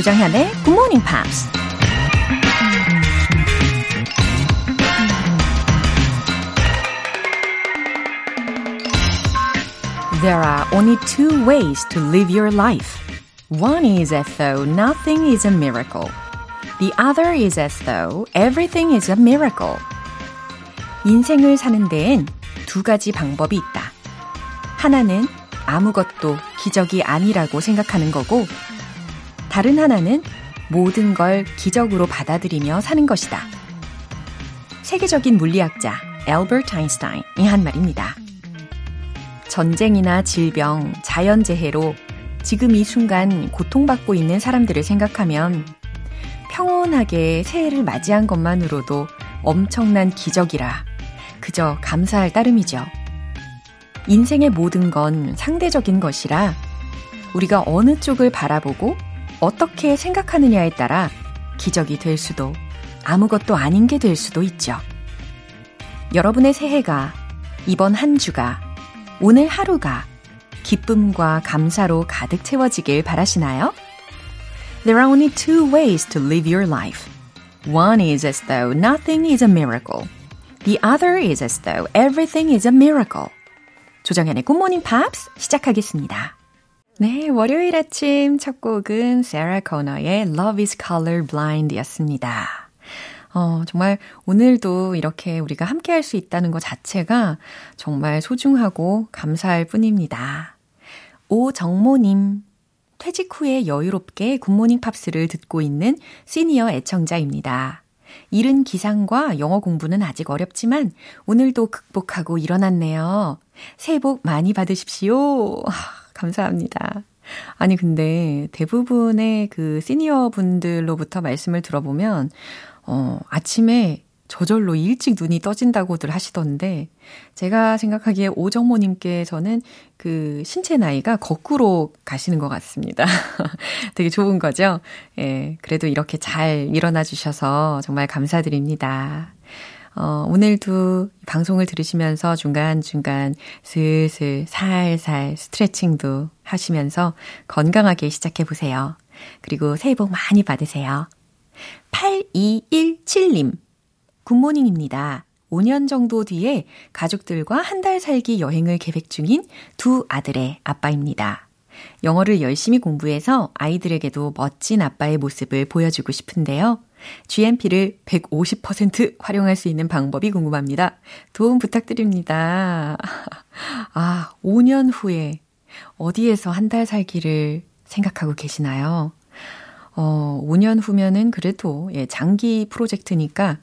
조정현의 Good Morning Pops. There are only two ways to live your life. One is as though nothing is a miracle. The other is as though everything is a miracle. 인생을 사는 데엔 두 가지 방법이 있다. 하나는 아무것도 기적이 아니라고 생각하는 거고, 다른 하나는 모든 걸 기적으로 받아들이며 사는 것이다. 세계적인 물리학자 알버트 아인슈타인이 한 말입니다. 전쟁이나 질병, 자연재해로 지금 이 순간 고통받고 있는 사람들을 생각하면 평온하게 새해를 맞이한 것만으로도 엄청난 기적이라 그저 감사할 따름이죠. 인생의 모든 건 상대적인 것이라 우리가 어느 쪽을 바라보고 어떻게 생각하느냐에 따라 기적이 될 수도 아무것도 아닌 게 될 수도 있죠. 여러분의 새해가, 이번 한 주가, 오늘 하루가 기쁨과 감사로 가득 채워지길 바라시나요? There are only two ways to live your life. One is as though nothing is a miracle. The other is as though everything is a miracle. 조정현의 굿모닝 팝스 시작하겠습니다. 네, 월요일 아침 첫 곡은 세라 코너의 Love is Colorblind였습니다. 정말 오늘도 이렇게 우리가 함께 할 수 있다는 것 자체가 정말 소중하고 감사할 뿐입니다. 오정모님, 퇴직 후에 여유롭게 굿모닝 팝스를 듣고 있는 시니어 애청자입니다. 일은 기상과 영어 공부는 아직 어렵지만 오늘도 극복하고 일어났네요. 새해 복 많이 받으십시오. 감사합니다. 아니 근데 대부분의 그 시니어 분들로부터 말씀을 들어보면 아침에 저절로 일찍 눈이 떠진다고들 하시던데, 제가 생각하기에 오정모님께서는 그 신체 나이가 거꾸로 가시는 것 같습니다. 되게 좋은 거죠? 예, 그래도 이렇게 잘 일어나 주셔서 정말 감사드립니다. 오늘도 방송을 들으시면서 중간중간 슬슬 살살 스트레칭도 하시면서 건강하게 시작해보세요. 그리고 새해 복 많이 받으세요. 8217님, 굿모닝입니다. 5년 정도 뒤에 가족들과 한 달 살기 여행을 계획 중인 두 아들의 아빠입니다. 영어를 열심히 공부해서 아이들에게도 멋진 아빠의 모습을 보여주고 싶은데요. GMP를 150% 활용할 수 있는 방법이 궁금합니다. 도움 부탁드립니다. 아, 5년 후에 어디에서 한 달 살기를 생각하고 계시나요? 5년 후면은 그래도 장기 프로젝트니까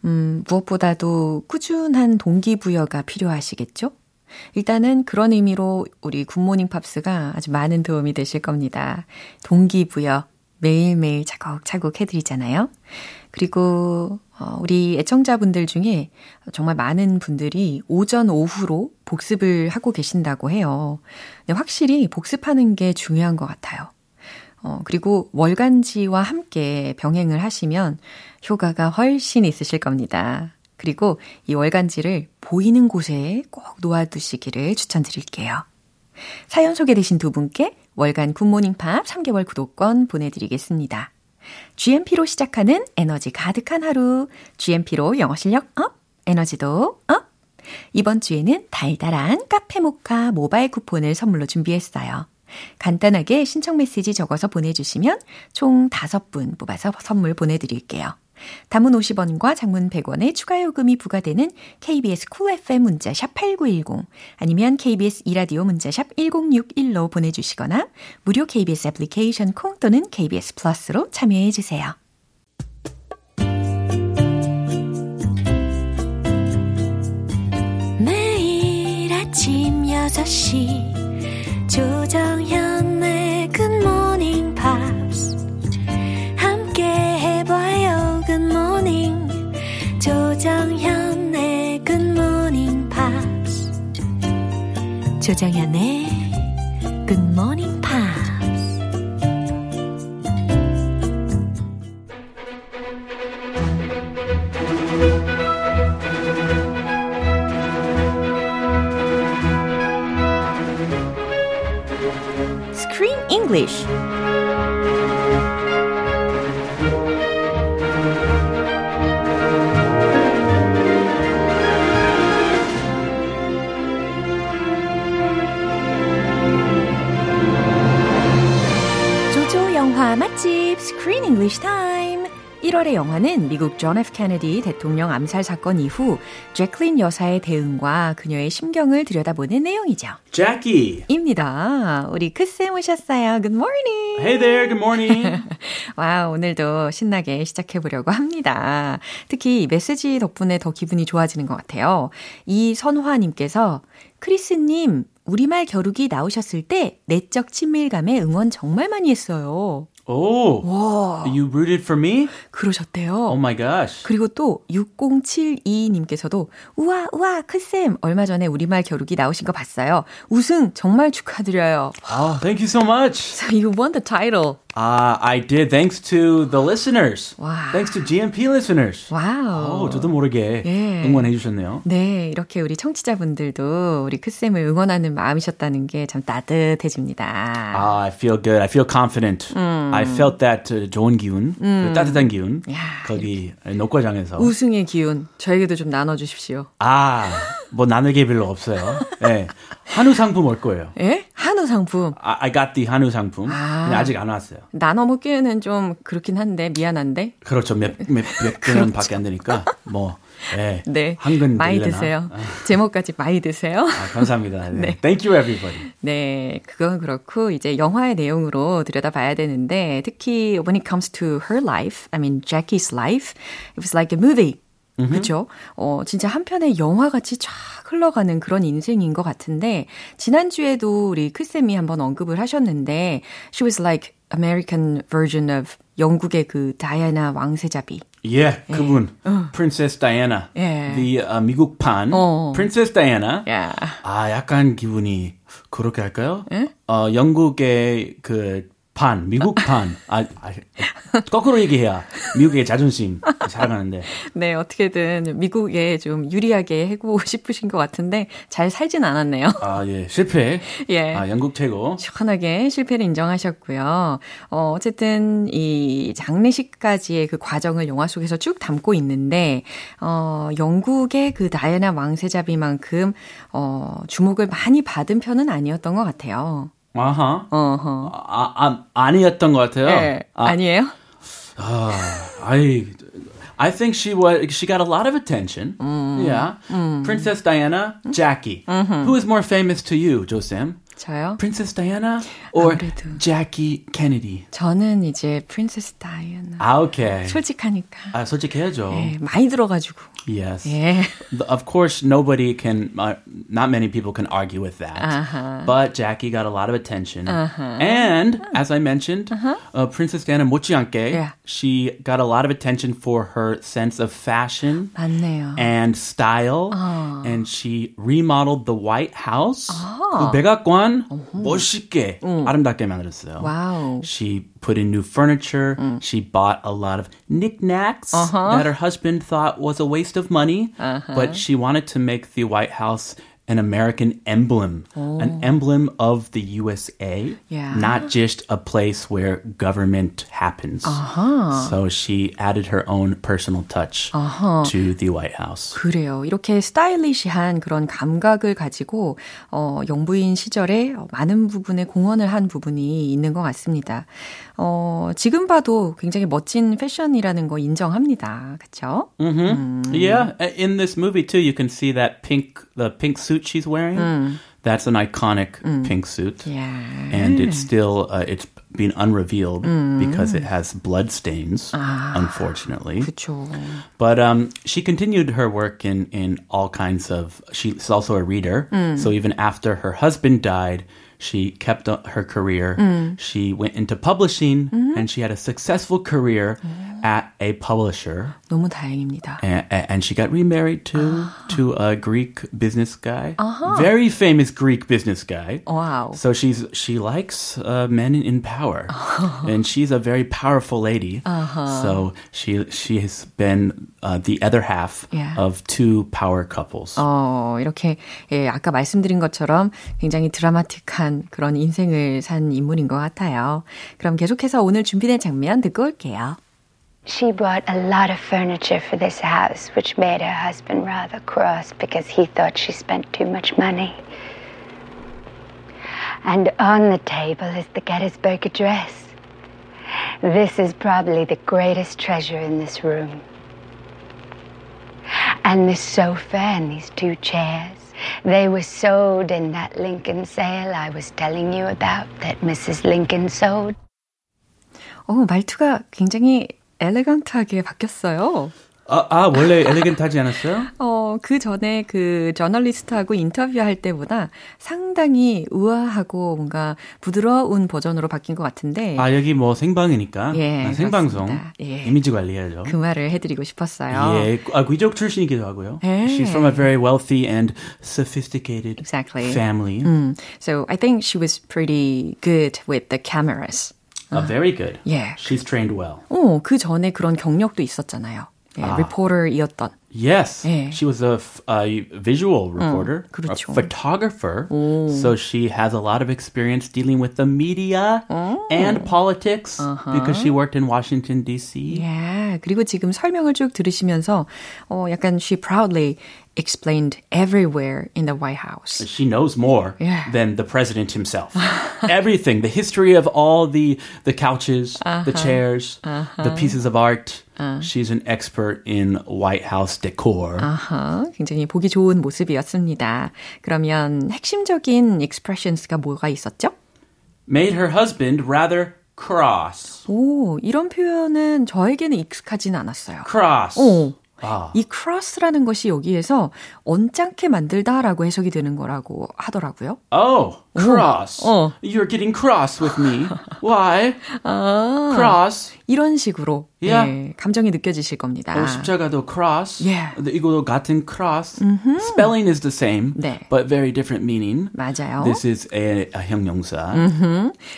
무엇보다도 꾸준한 동기부여가 필요하시겠죠? 일단은 그런 의미로 우리 굿모닝 팝스가 아주 많은 도움이 되실 겁니다. 동기부여 매일매일 차곡차곡 해드리잖아요. 그리고 우리 애청자분들 중에 정말 많은 분들이 오전, 오후로 복습을 하고 계신다고 해요. 근데 확실히 복습하는 게 중요한 것 같아요. 그리고 월간지와 함께 병행을 하시면 효과가 훨씬 있으실 겁니다. 그리고 이 월간지를 보이는 곳에 꼭 놓아두시기를 추천드릴게요. 사연 소개되신 두 분께 월간 굿모닝팝 3개월 구독권 보내드리겠습니다. GMP로 시작하는 에너지 가득한 하루, GMP로 영어 실력 업, 에너지도 업! 이번 주에는 달달한 카페 모카 모바일 쿠폰을 선물로 준비했어요. 간단하게 신청 메시지 적어서 보내주시면 총 5분 뽑아서 선물 보내드릴게요. 단문 50원과 장문 100원의 추가 요금이 부과되는 KBS 쿨 FM 문자 샵 8910 아니면 KBS 이라디오 문자 샵 1061로 보내주시거나 무료 KBS 애플리케이션 콩 또는 KBS 플러스로 참여해주세요. 매일 아침 6시 조정현의 Good Morning Pops 함께 해봐요. Good Morning 조정현의 Good Morning Pops 조정현의 Good Morning Pops English. 7월의 영화는 미국 존 F. 케네디 대통령 암살 사건 이후 재클린 여사의 대응과 그녀의 심경을 들여다보는 내용이죠. Jackie입니다. 우리 크쌤 오셨어요. Good morning. Hey there. Good morning. 와, 오늘도 신나게 시작해보려고 합니다. 특히 이 메시지 덕분에 더 기분이 좋아지는 것 같아요. 이선화님께서 크리스님, 우리말 겨루기 나오셨을 때 내적 친밀감에 응원 정말 많이 했어요. Oh, 와. You rooted for me? 그러셨대요. Oh my gosh. 그리고 또 6072님께서도 우와 크쌤 얼마 전에 우리말 겨루기 나오신 거 봤어요. 우승 정말 축하드려요. Oh, thank you so much. So you won the title. I did. Thanks to the listeners. Wow. Thanks to GMP listeners. Wow. 저도 모르게 예. 응원해 주셨네요. 네, 이렇게 우리 청취자분들도 우리 크쌤을 응원하는 마음이셨다는 게 참 따뜻해집니다. Ah, I feel good. I feel confident. I felt that 좋은 기운, 그 따뜻한 기운. 야, 거기 녹화장에서 우승의 기운 저에게도 좀 나눠주십시오. 아, 뭐 나눌 게 별로 없어요. 네. 한우 상품 올 거예요. 예? 한우 상품? I got the 한우 상품. 근데 아직 안 왔어요. 나눠 먹기에는 좀 그렇긴 한데 미안한데. 그렇죠. 몇 개는 밖에 안 되니까 뭐. 네. 네. 한근 많이 들려나? 드세요. 제목까지 많이 드세요. 아, 감사합니다. 네. 네. Thank you everybody. 네. 그건 그렇고 이제 영화의 내용으로 들여다봐야 되는데 특히 when it comes to her life, I mean Jackie's life, it was like a movie. 그렇죠? 진짜 한 편의 영화같이 쫙 흘러가는 그런 인생인 것 같은데 지난주에도 우리 크쌤이 한번 언급을 하셨는데 She was like American version of 영국의 그 다이애나 왕세자비. Yeah, 예, 그분. Princess Diana. 예. The 미국판 Princess Diana. Yeah. 아, 약간 기분이 그렇게 할까요? 예? 영국의 그 판, 미국판. 거꾸로 얘기해야 미국의 자존심 살아가는데. 네, 어떻게든 미국에 좀 유리하게 해보고 싶으신 것 같은데 잘 살진 않았네요. 아, 예, 실패. 예. 아, 영국 최고. 시원하게 실패를 인정하셨고요. 어쨌든 이 장례식까지의 그 과정을 영화 속에서 쭉 담고 있는데 영국의 그 다이애나 왕세자비만큼 주목을 많이 받은 편은 아니었던 것 같아요. 아하. 어허. 아니었던 것 같아요. 네, 아니에요? I think she got a lot of attention. Yeah. Princess Diana, Jackie. Who is more famous to you, 조쌤? 저요? Princess Diana or 아무래도. Jackie Kennedy? 저는 이제 Princess Diana. 아, okay. 솔직하니까. 아, 솔직해야죠. 네, 많이 들어가지고. Yes. 예. Of course, not many people can argue with that. Uh-huh. But Jackie got a lot of attention. Uh-huh. And, as I mentioned, Princess Diana 못지않게, yeah. she got a lot of attention for her sense of fashion 맞네요. And style. And she remodeled the White House. 그 백악관 멋있게, 아름답게 만들었어요. Wow. She put in new furniture. She bought a lot of knickknacks that her husband thought was a waste of money. But she wanted to make the White House an American emblem, an emblem of the USA, yeah. not just a place where government happens. Uh-huh. So she added her own personal touch to the White House. 그래요. 이렇게 스타일리시한 그런 감각을 가지고 영부인 시절에 많은 부분에 공헌을 한 부분이 있는 것 같습니다. 지금 봐도 굉장히 멋진 패션이라는 거 인정합니다. 그렇죠? Yeah, in this movie too, you can see that the pink suit she's wearing. That's an iconic pink suit. Yeah. And it's still it's been unrevealed because it has blood stains unfortunately. 그쵸. But she continued her work in all kinds of she's also a reader. So even after her husband died, she kept up her career. She went into publishing and she had a successful career at a publisher. 너무 다행입니다. And she got remarried to a Greek business guy. Very famous Greek business guy. Wow. So she likes men in power. And she's a very powerful lady. So she has been the other half yeah. of two power couples. 이렇게 예, 아까 말씀드린 것처럼 굉장히 드라마틱한 그런 인생을 산 인물인 것 같아요. 그럼 계속해서 오늘 준비된 장면 듣고 올게요. She brought a lot of furniture for this house, which made her husband rather cross because he thought she spent too much money. And on the table is the Gettysburg address. This is probably the greatest treasure in this room. And this sofa and these two chairs, they were sold in that Lincoln sale I was telling you about that Mrs. Lincoln sold. 말투가 굉장히 엘레간트하게 바뀌었어요. 원래 엘레간트하지 않았어요? 그 전에 그 저널리스트하고 인터뷰할 때보다 상당히 우아하고 뭔가 부드러운 버전으로 바뀐 것 같은데. 여기 뭐 생방이니까. 예, 생방송. 예. 이미지 관리해야죠. 그 말을 해드리고 싶었어요. 예, 귀족 출신이기도 하고요. 예. She's from a very wealthy and sophisticated exactly. family. So I think she was pretty good with the cameras. Very good. Yeah. She's trained well. 그 전에 그런 경력도 있었잖아요. 예, 리포터이었던. Yes, 예. She was a visual reporter, 그렇죠. a photographer, so she has a lot of experience dealing with the media and politics because she worked in Washington, D.C. Yeah, 그리고 지금 설명을 쭉 들으시면서 약간 she proudly explained everywhere in the White House. She knows more than the president himself. Everything, the history of all the couches, the chairs, the pieces of art. She's an expert in White House decor. 굉장히 보기 좋은 모습이었습니다. 그러면 핵심적인 expressions가 뭐가 있었죠? Made her husband rather cross. 이런 표현은 저에게는 익숙하진 않았어요. Cross. 이 cross라는 것이 여기에서 언짢게 만들다라고 해석이 되는 거라고 하더라고요. Oh, cross. You're getting cross with me. Why? Cross. 이런 식으로 예, 감정이 느껴지실 겁니다. 십자가도 cross. Yeah. 이거도 같은 cross. Spelling is the same, 네. but very different meaning. 맞아요. This is a 형용사.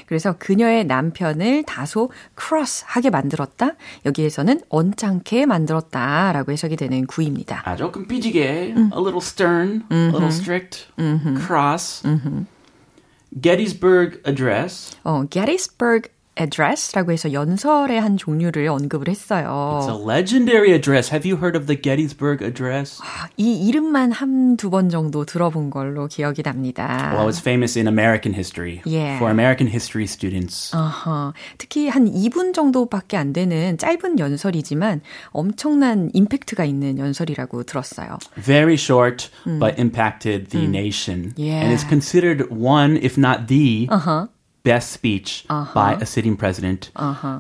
그래서 그녀의 남편을 다소 cross하게 만들었다. 여기에서는 언짢게 만들었다라고 해석이 되는 구입니다. 조금 삐지게, a little stern, a little strict, cross. Gettysburg address. Gettysburg address라고 해서 연설의 한 종류를 언급을 했어요. It's a legendary address. Have you heard of the Gettysburg address? 이 이름만 한두 번 정도 들어본 걸로 기억이 납니다. Well, it's famous in American history. Yeah. For American history students. 특히 한 2분 정도밖에 안 되는 짧은 연설이지만 엄청난 임팩트가 있는 연설이라고 들었어요. Very short, but impacted the nation. Yeah. And it's considered one, if not the, best speech by a sitting president,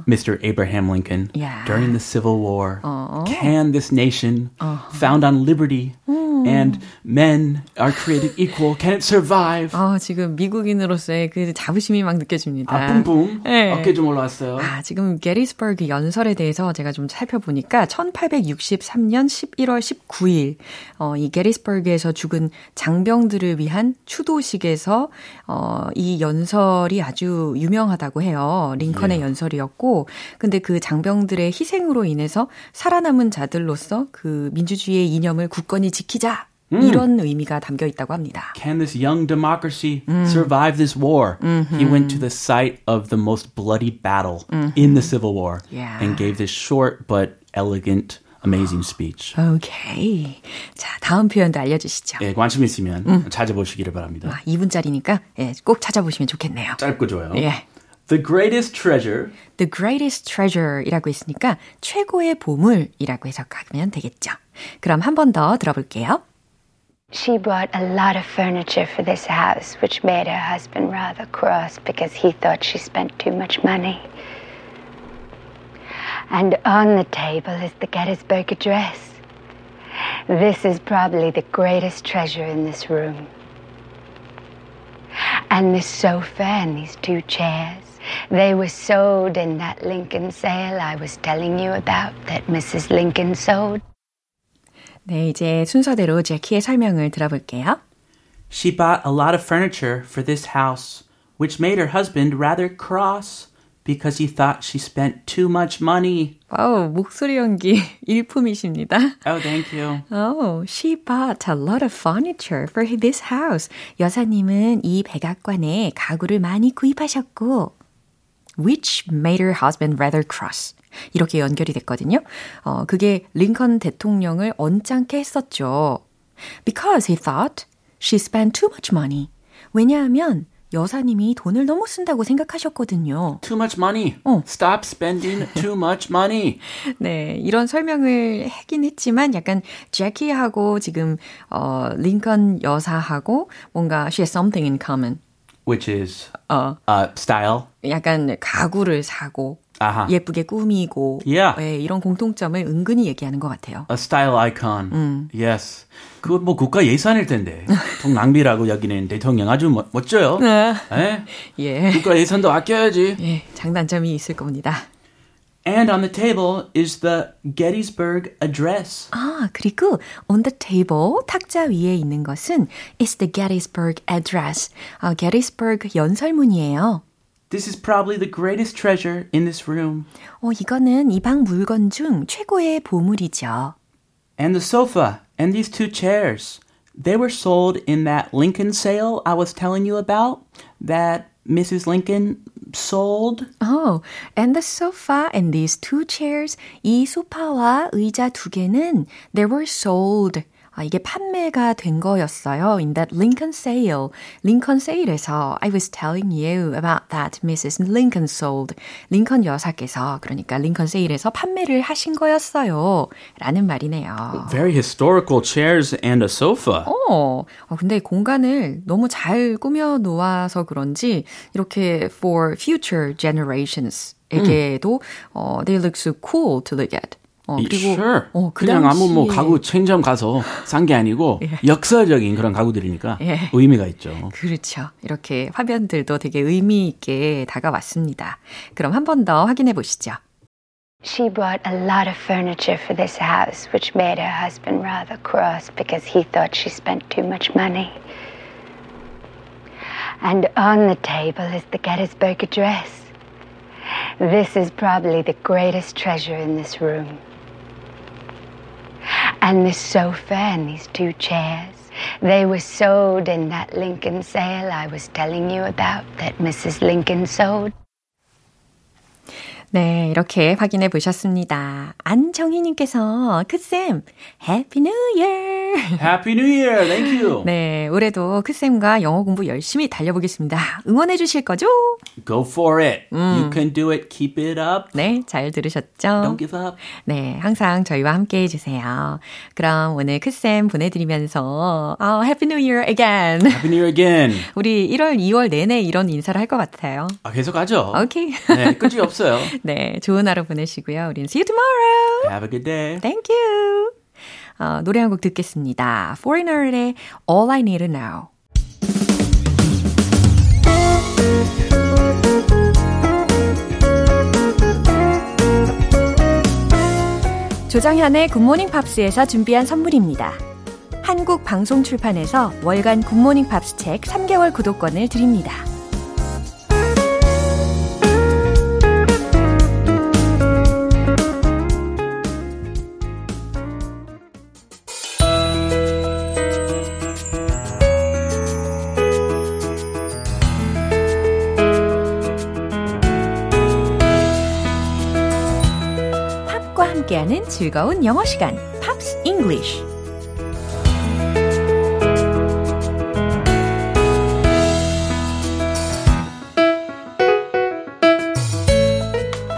Mr. Abraham Lincoln, during the Civil War. Can this nation, found on liberty, and men are created equal, can it survive? 지금 미국인으로서의 그 자부심이 막 느껴집니다. 뿜뿜. 네. 어깨 좀 올라왔어요. 지금 게티스버그 연설에 대해서 제가 좀 살펴보니까 1863년 11월 19일 이 게티스버그에서 죽은 장병들을 위한 추도식에서 이 연설이 아주 유명하다고 해요. 링컨의 연설이었고 근데 그 장병들의 희생으로 인해서 살아남은 자들로서 그 민주주의의 이념을 굳건히 지키자 이런 의미가 담겨 있다고 합니다. Can this young democracy survive this war? He went to the site of the most bloody battle in the Civil War and gave this short but elegant, amazing speech. Okay. 자, 다음 표현도 알려주시죠. 예, 관심 있으면 찾아보시기를 바랍니다. 2분짜리니까 예, 꼭 찾아보시면 좋겠네요. 짧고 좋아요. 예. The greatest treasure. The greatest treasure이라고 했으니까 최고의 보물이라고 해석하면 되겠죠. 그럼 한 번 더 들어볼게요. She bought a lot of furniture for this house, which made her husband rather cross because he thought she spent too much money. And on the table is the Gettysburg address. This is probably the greatest treasure in this room. And this sofa and these two chairs, they were sold in that Lincoln sale I was telling you about that Mrs. Lincoln sold. 네, 이제 순서대로 제키의 설명을 들어볼게요. She bought a lot of furniture for this house, which made her husband rather cross because he thought she spent too much money. 와우, 목소리 연기 일품이십니다. Oh, thank you. Oh, she bought a lot of furniture for this house. 여사님은 이 백악관에 가구를 많이 구입하셨고, which made her husband rather cross. 이렇게 연결이 됐거든요. 그게 링컨 대통령을 언짢게 했었죠. Because he thought she spent too much money. 왜냐하면 여사님이 돈을 너무 쓴다고 생각하셨거든요. Too much money. Stop spending too much money. 네, 이런 설명을 하긴 했지만 약간 제키하고 지금 링컨 여사하고 뭔가 she has something in common. Which is style. 약간 가구를 사고 아하. 예쁘게 꾸미고 yeah. 네, 이런 공통점을 은근히 얘기하는 것 같아요. A style icon. Yes. 그건 뭐 국가 예산일 텐데 통낭비라고 여기는 대통령 아주 멋져요. 네. 네? 예. 국가 예산도 아껴야지. 예, 장단점이 있을 겁니다. And on the table is the Gettysburg address. 아, 그리고 on the table, 탁자 위에 있는 것은 is the Gettysburg address. Gettysburg 연설문이에요. This is probably the greatest treasure in this room. 이거는 이 방 물건 중 최고의 보물이죠. And the sofa and these two chairs, they were sold in that Lincoln sale I was telling you about, that Mrs. Lincoln sold. Oh, and the sofa and these two chairs, 이 소파와 의자 두 개는 they were sold. 이게 판매가 된 거였어요. In that Lincoln sale. 링컨 세일에서 I was telling you about that Mrs. Lincoln sold. 링컨 여사께서 그러니까 링컨 세일에서 판매를 하신 거였어요. 라는 말이네요. Very historical chairs and a sofa. 근데 공간을 너무 잘 꾸며 놓아서 그런지 이렇게 for future generations에게도 they look so cool to look at. 그리고 sure. 그냥 당시에... 아무 뭐 가구 체인점 가서 산 게 아니고 예. 역사적인 그런 가구들이니까 예. 의미가 있죠. 그렇죠. 이렇게 화면들도 되게 의미 있게 다가왔습니다. 그럼 한 번 더 확인해 보시죠. She brought a lot of furniture for this house, which made her husband rather cross because he thought she spent too much money. And on the table is the Gettysburg address. This is probably the greatest treasure in this room. And this sofa and these two chairs, they were sold in that Lincoln sale I was telling you about that Mrs. Lincoln sold. 네, 이렇게 확인해 보셨습니다. 안정희님께서 크쌤, Happy New Year! Happy New Year! Thank you! 네, 올해도 크쌤과 영어 공부 열심히 달려보겠습니다. 응원해 주실 거죠? Go for it! You can do it! Keep it up! 네, 잘 들으셨죠? Don't give up! 네, 항상 저희와 함께해 주세요. 그럼 오늘 크쌤 보내드리면서 Happy New Year again! Happy New Year again! 우리 1월, 2월 내내 이런 인사를 할 것 같아요. 계속 하죠. 오케이. 네, 끝이 없어요. 네, 좋은 하루 보내시고요. 우린 see you tomorrow. Have a good day. Thank you. 노래 한 곡 듣겠습니다. Foreigner의 All I Need Now. 조정현의 굿모닝 팝스에서 준비한 선물입니다. 한국 방송 출판에서 월간 굿모닝 팝스 책 3개월 구독권을 드립니다. 하는 즐거운 영어 시간, Pops English.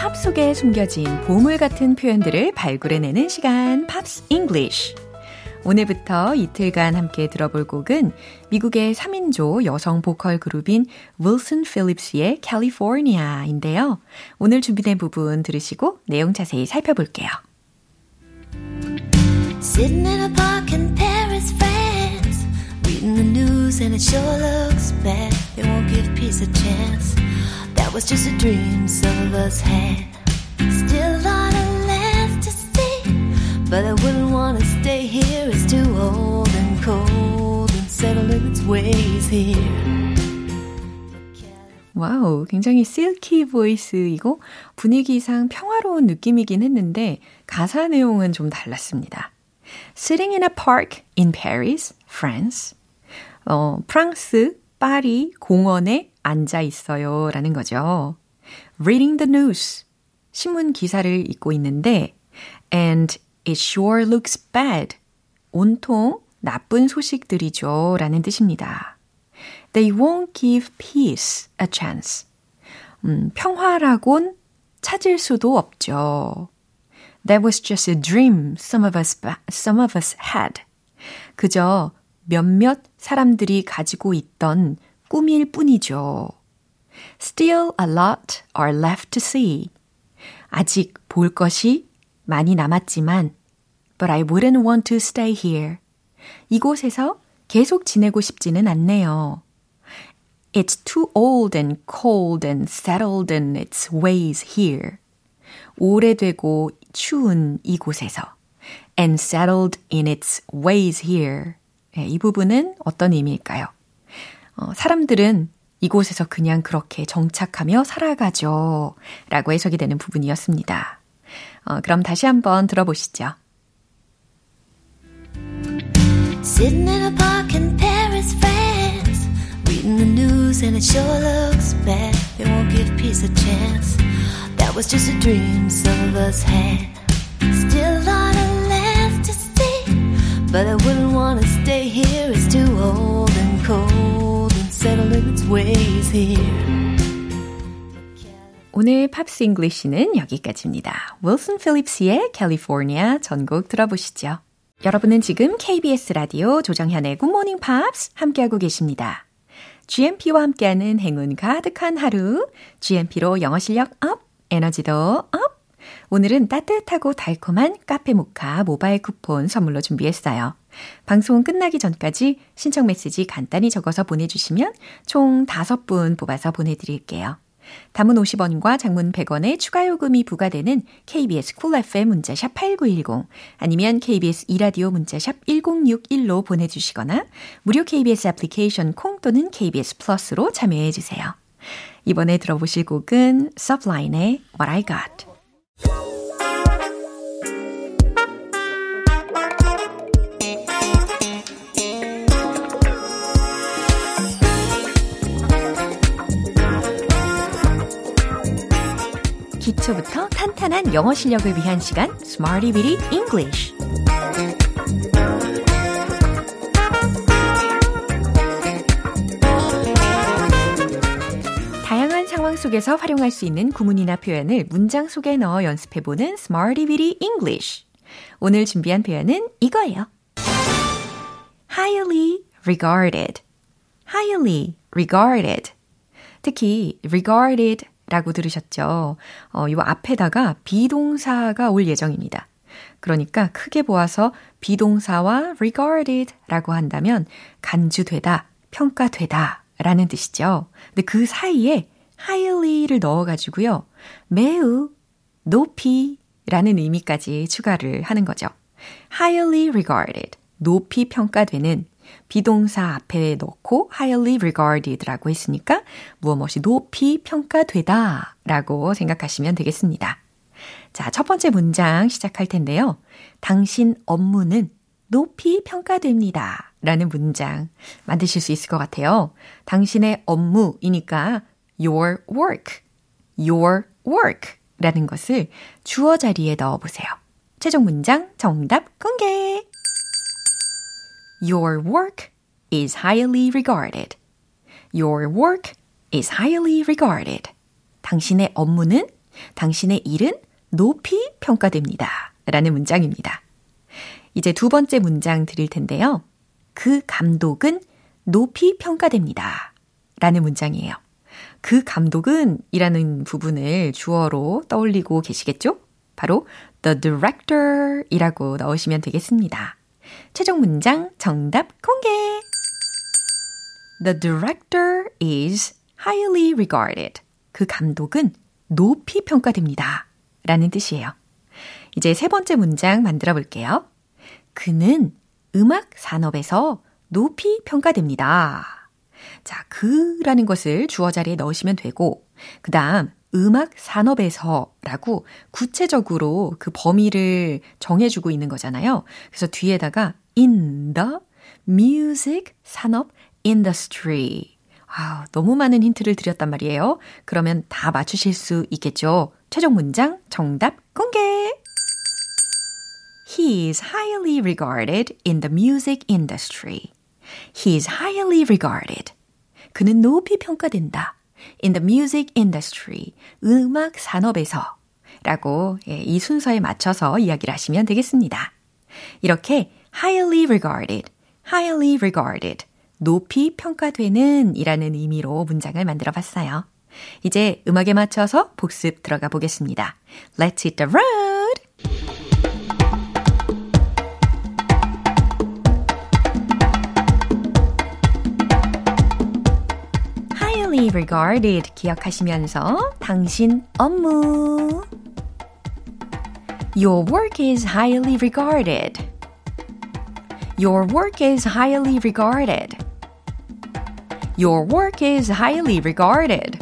팝 속에 숨겨진 보물 같은 표현들을 발굴해내는 시간, Pops English. 오늘부터 이틀간 함께 들어볼 곡은 미국의 3인조 여성 보컬 그룹인 Wilson Phillips의 California인데요. 오늘 준비된 부분 들으시고 내용 자세히 살펴볼게요. Sitting in a park in Paris, France Reading the news and it sure looks bad They won't give peace a chance That was just a dream some of us had Still a lot of lands to see But I wouldn't want to stay here It's too old and cold And settled in its ways here 와우, 굉장히 실키 보이스이고 분위기상 평화로운 느낌이긴 했는데 가사 내용은 좀 달랐습니다. Sitting in a park in Paris, France. 프랑스, 파리 공원에 앉아 있어요 라는 거죠. Reading the news, 신문 기사를 읽고 있는데 And it sure looks bad. 온통 나쁜 소식들이죠 라는 뜻입니다. They won't give peace a chance. 평화라곤 찾을 수도 없죠. That was just a dream some of us had. 그저 몇몇 사람들이 가지고 있던 꿈일 뿐이죠. Still a lot are left to see. 아직 볼 것이 많이 남았지만 But I wouldn't want to stay here. 이곳에서 계속 지내고 싶지는 않네요. It's too old and cold and settled in its ways here. 오래되고 추운 이곳에서 And settled in its ways here. 네, 이 부분은 어떤 의미일까요? 사람들은 이곳에서 그냥 그렇게 정착하며 살아가죠. 라고 해석이 되는 부분이었습니다. 그럼 다시 한번 들어보시죠. Sitting in a park in Paris, France Reading the news and it sure looks bad They won't give peace a chance That was just a dream some of us had Still a lot of left to see But I wouldn't want to stay here It's too old and cold And settled in its ways here 오늘 팝스 잉글리시는 여기까지입니다. Wilson Phillips의 캘리포니아 전곡 들어보시죠. 여러분은 지금 KBS 라디오 조정현의 굿모닝 팝스 함께하고 계십니다. GMP와 함께하는 행운 가득한 하루, GMP로 영어 실력 업, 에너지도 업! 오늘은 따뜻하고 달콤한 카페 모카 모바일 쿠폰 선물로 준비했어요. 방송 끝나기 전까지 신청 메시지 간단히 적어서 보내주시면 총 5분 뽑아서 보내드릴게요. 담은 50원과 장문 100원의 추가 요금이 부과되는 KBS 쿨 FM 문자샵 8910 아니면 KBS 이라디오 문자샵 1061로 보내주시거나 무료 KBS 애플리케이션 콩 또는 KBS 플러스로 참여해주세요. 이번에 들어보실 곡은 Sublime의 What I Got. 기초부터 탄탄한 영어 실력을 위한 시간 Smarty Bitty English 다양한 상황 속에서 활용할 수 있는 구문이나 표현을 문장 속에 넣어 연습해보는 Smarty Bitty English 오늘 준비한 표현은 이거예요 Highly regarded Highly regarded 특히 regarded 라고 들으셨죠. 이 앞에다가 비동사가 올 예정입니다. 그러니까 크게 보아서 비동사와 regarded 라고 한다면 간주되다, 평가되다 라는 뜻이죠. 근데 그 사이에 highly를 넣어가지고요. 매우, 높이 라는 의미까지 추가를 하는 거죠. highly regarded, 높이 평가되는 비동사 앞에 넣고 highly regarded라고 했으니까 무엇이 높이 평가되다 라고 생각하시면 되겠습니다. 자, 첫 번째 문장 시작할 텐데요. 당신 업무는 높이 평가됩니다 라는 문장 만드실 수 있을 것 같아요. 당신의 업무이니까 your work 라는 것을 주어 자리에 넣어보세요. 최종 문장 정답 공개! Your work is highly regarded. Your work is highly regarded. 당신의 업무는, 당신의 일은 높이 평가됩니다. 라는 문장입니다. 이제 두 번째 문장 드릴 텐데요. 그 감독은 높이 평가됩니다. 라는 문장이에요. 그 감독은 이라는 부분을 주어로 떠올리고 계시겠죠? 바로 the director 이라고 넣으시면 되겠습니다. 최종 문장 정답 공개! The director is highly regarded. 그 감독은 높이 평가됩니다. 라는 뜻이에요. 이제 세 번째 문장 만들어 볼게요. 그는 음악 산업에서 높이 평가됩니다. 자, 그라는 것을 주어 자리에 넣으시면 되고 그 다음 음악 산업에서라고 구체적으로 그 범위를 정해주고 있는 거잖아요. 그래서 뒤에다가 in the music 산업 industry. 아, 너무 많은 힌트를 드렸단 말이에요. 그러면 다 맞추실 수 있겠죠. 최종 문장 정답 공개! He is highly regarded in the music industry. He is highly regarded. 그는 높이 평가된다. In the music industry, 음악 산업에서 라고 이 순서에 맞춰서 이야기를 하시면 되겠습니다. 이렇게 highly regarded, highly regarded, 높이 평가되는 이라는 의미로 문장을 만들어 봤어요. 이제 음악에 맞춰서 복습 들어가 보겠습니다. Let's hit the road! Highly regarded 기억하시면서 당신 업무 Your work is highly regarded. Your work is highly regarded. Your work is highly regarded.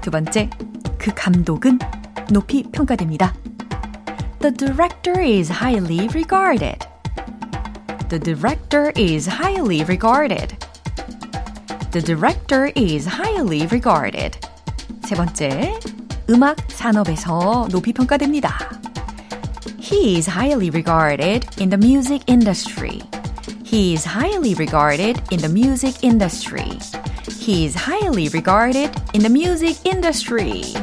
두 번째, 그 감독은 높이 평가됩니다. The director is highly regarded. The director is highly regarded. The director is highly regarded. 세 번째, 음악 산업에서 높이 평가됩니다. He is highly regarded in the music industry. He is highly regarded in the music industry. He is highly regarded in the music industry.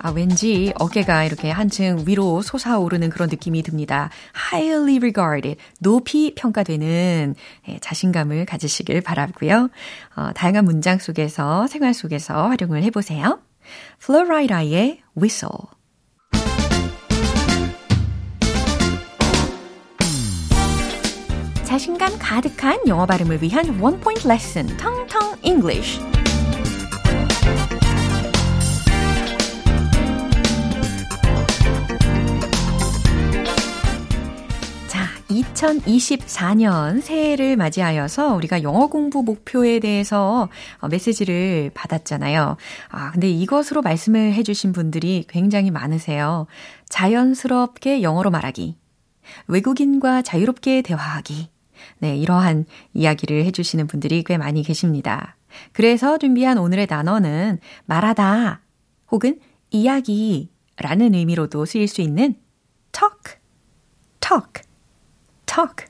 아, 왠지 어깨가 이렇게 한층 위로 솟아오르는 그런 느낌이 듭니다. Highly regarded, 높이 평가되는 자신감을 가지시길 바라고요. 다양한 문장 속에서, 생활 속에서 활용을 해보세요. 플로라이다의 Whistle. 자신감 가득한 영어 발음을 위한 One Point Lesson, 텅텅 English. 자, 2024년 새해를 맞이하여서 우리가 영어 공부 목표에 대해서 메시지를 받았잖아요. 아, 근데 이것으로 말씀을 해주신 분들이 굉장히 많으세요. 자연스럽게 영어로 말하기, 외국인과 자유롭게 대화하기, 네, 이러한 이야기를 해주시는 분들이 꽤 많이 계십니다. 그래서 준비한 오늘의 단어는 말하다 혹은 이야기라는 의미로도 쓰일 수 있는 talk, talk, talk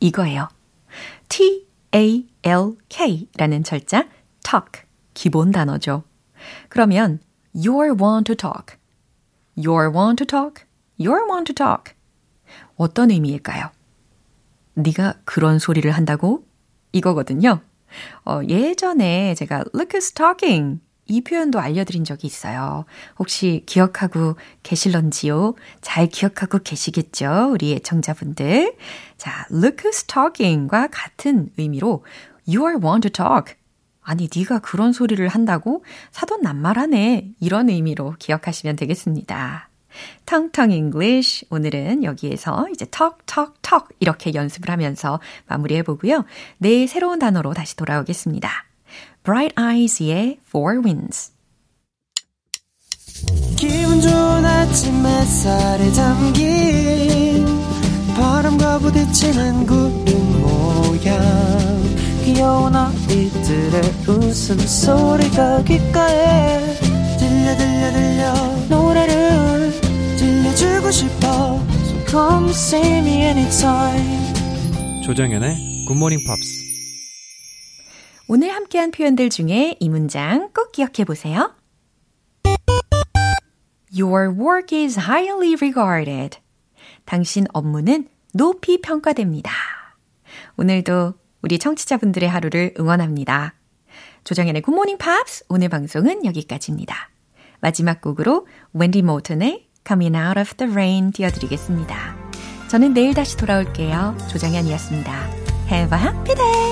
이거예요. T-A-L-K라는 철자, talk, 기본 단어죠. 그러면 you're want to talk, you're want to talk, you're want to talk 어떤 의미일까요? 네가 그런 소리를 한다고? 이거거든요. 예전에 제가 look who's talking 이 표현도 알려드린 적이 있어요. 혹시 기억하고 계실런지요? 잘 기억하고 계시겠죠? 우리 애청자분들. 자, look who's talking과 같은 의미로 you're want to talk. 아니, 네가 그런 소리를 한다고? 사돈 낱말하네. 이런 의미로 기억하시면 되겠습니다. 텅텅 English 오늘은 여기에서 이제 talk 이렇게 연습을 하면서 마무리해보고요. 내일 새로운 단어로 다시 돌아오겠습니다. Bright Eyes의 Four Winds. 기분 좋은 아침 햇살에 담긴 바람과 부딪히는 구름 모양 귀여운 아이들의 웃음소리가 귓가에 들려 노래를 들려주고 싶어 So come see me anytime 조정현의 굿모닝 팝스. 오늘 함께한 표현들 중에 이 문장 꼭 기억해 보세요. Your work is highly regarded. 당신 업무는 높이 평가됩니다. 오늘도 우리 청취자분들의 하루를 응원합니다. 조정현의 굿모닝 팝스 오늘 방송은 여기까지입니다. 마지막 곡으로 웬디 모튼의 Coming Out of the Rain 띄워드리겠습니다. 저는 내일 다시 돌아올게요. 조정현이었습니다. Have a happy day!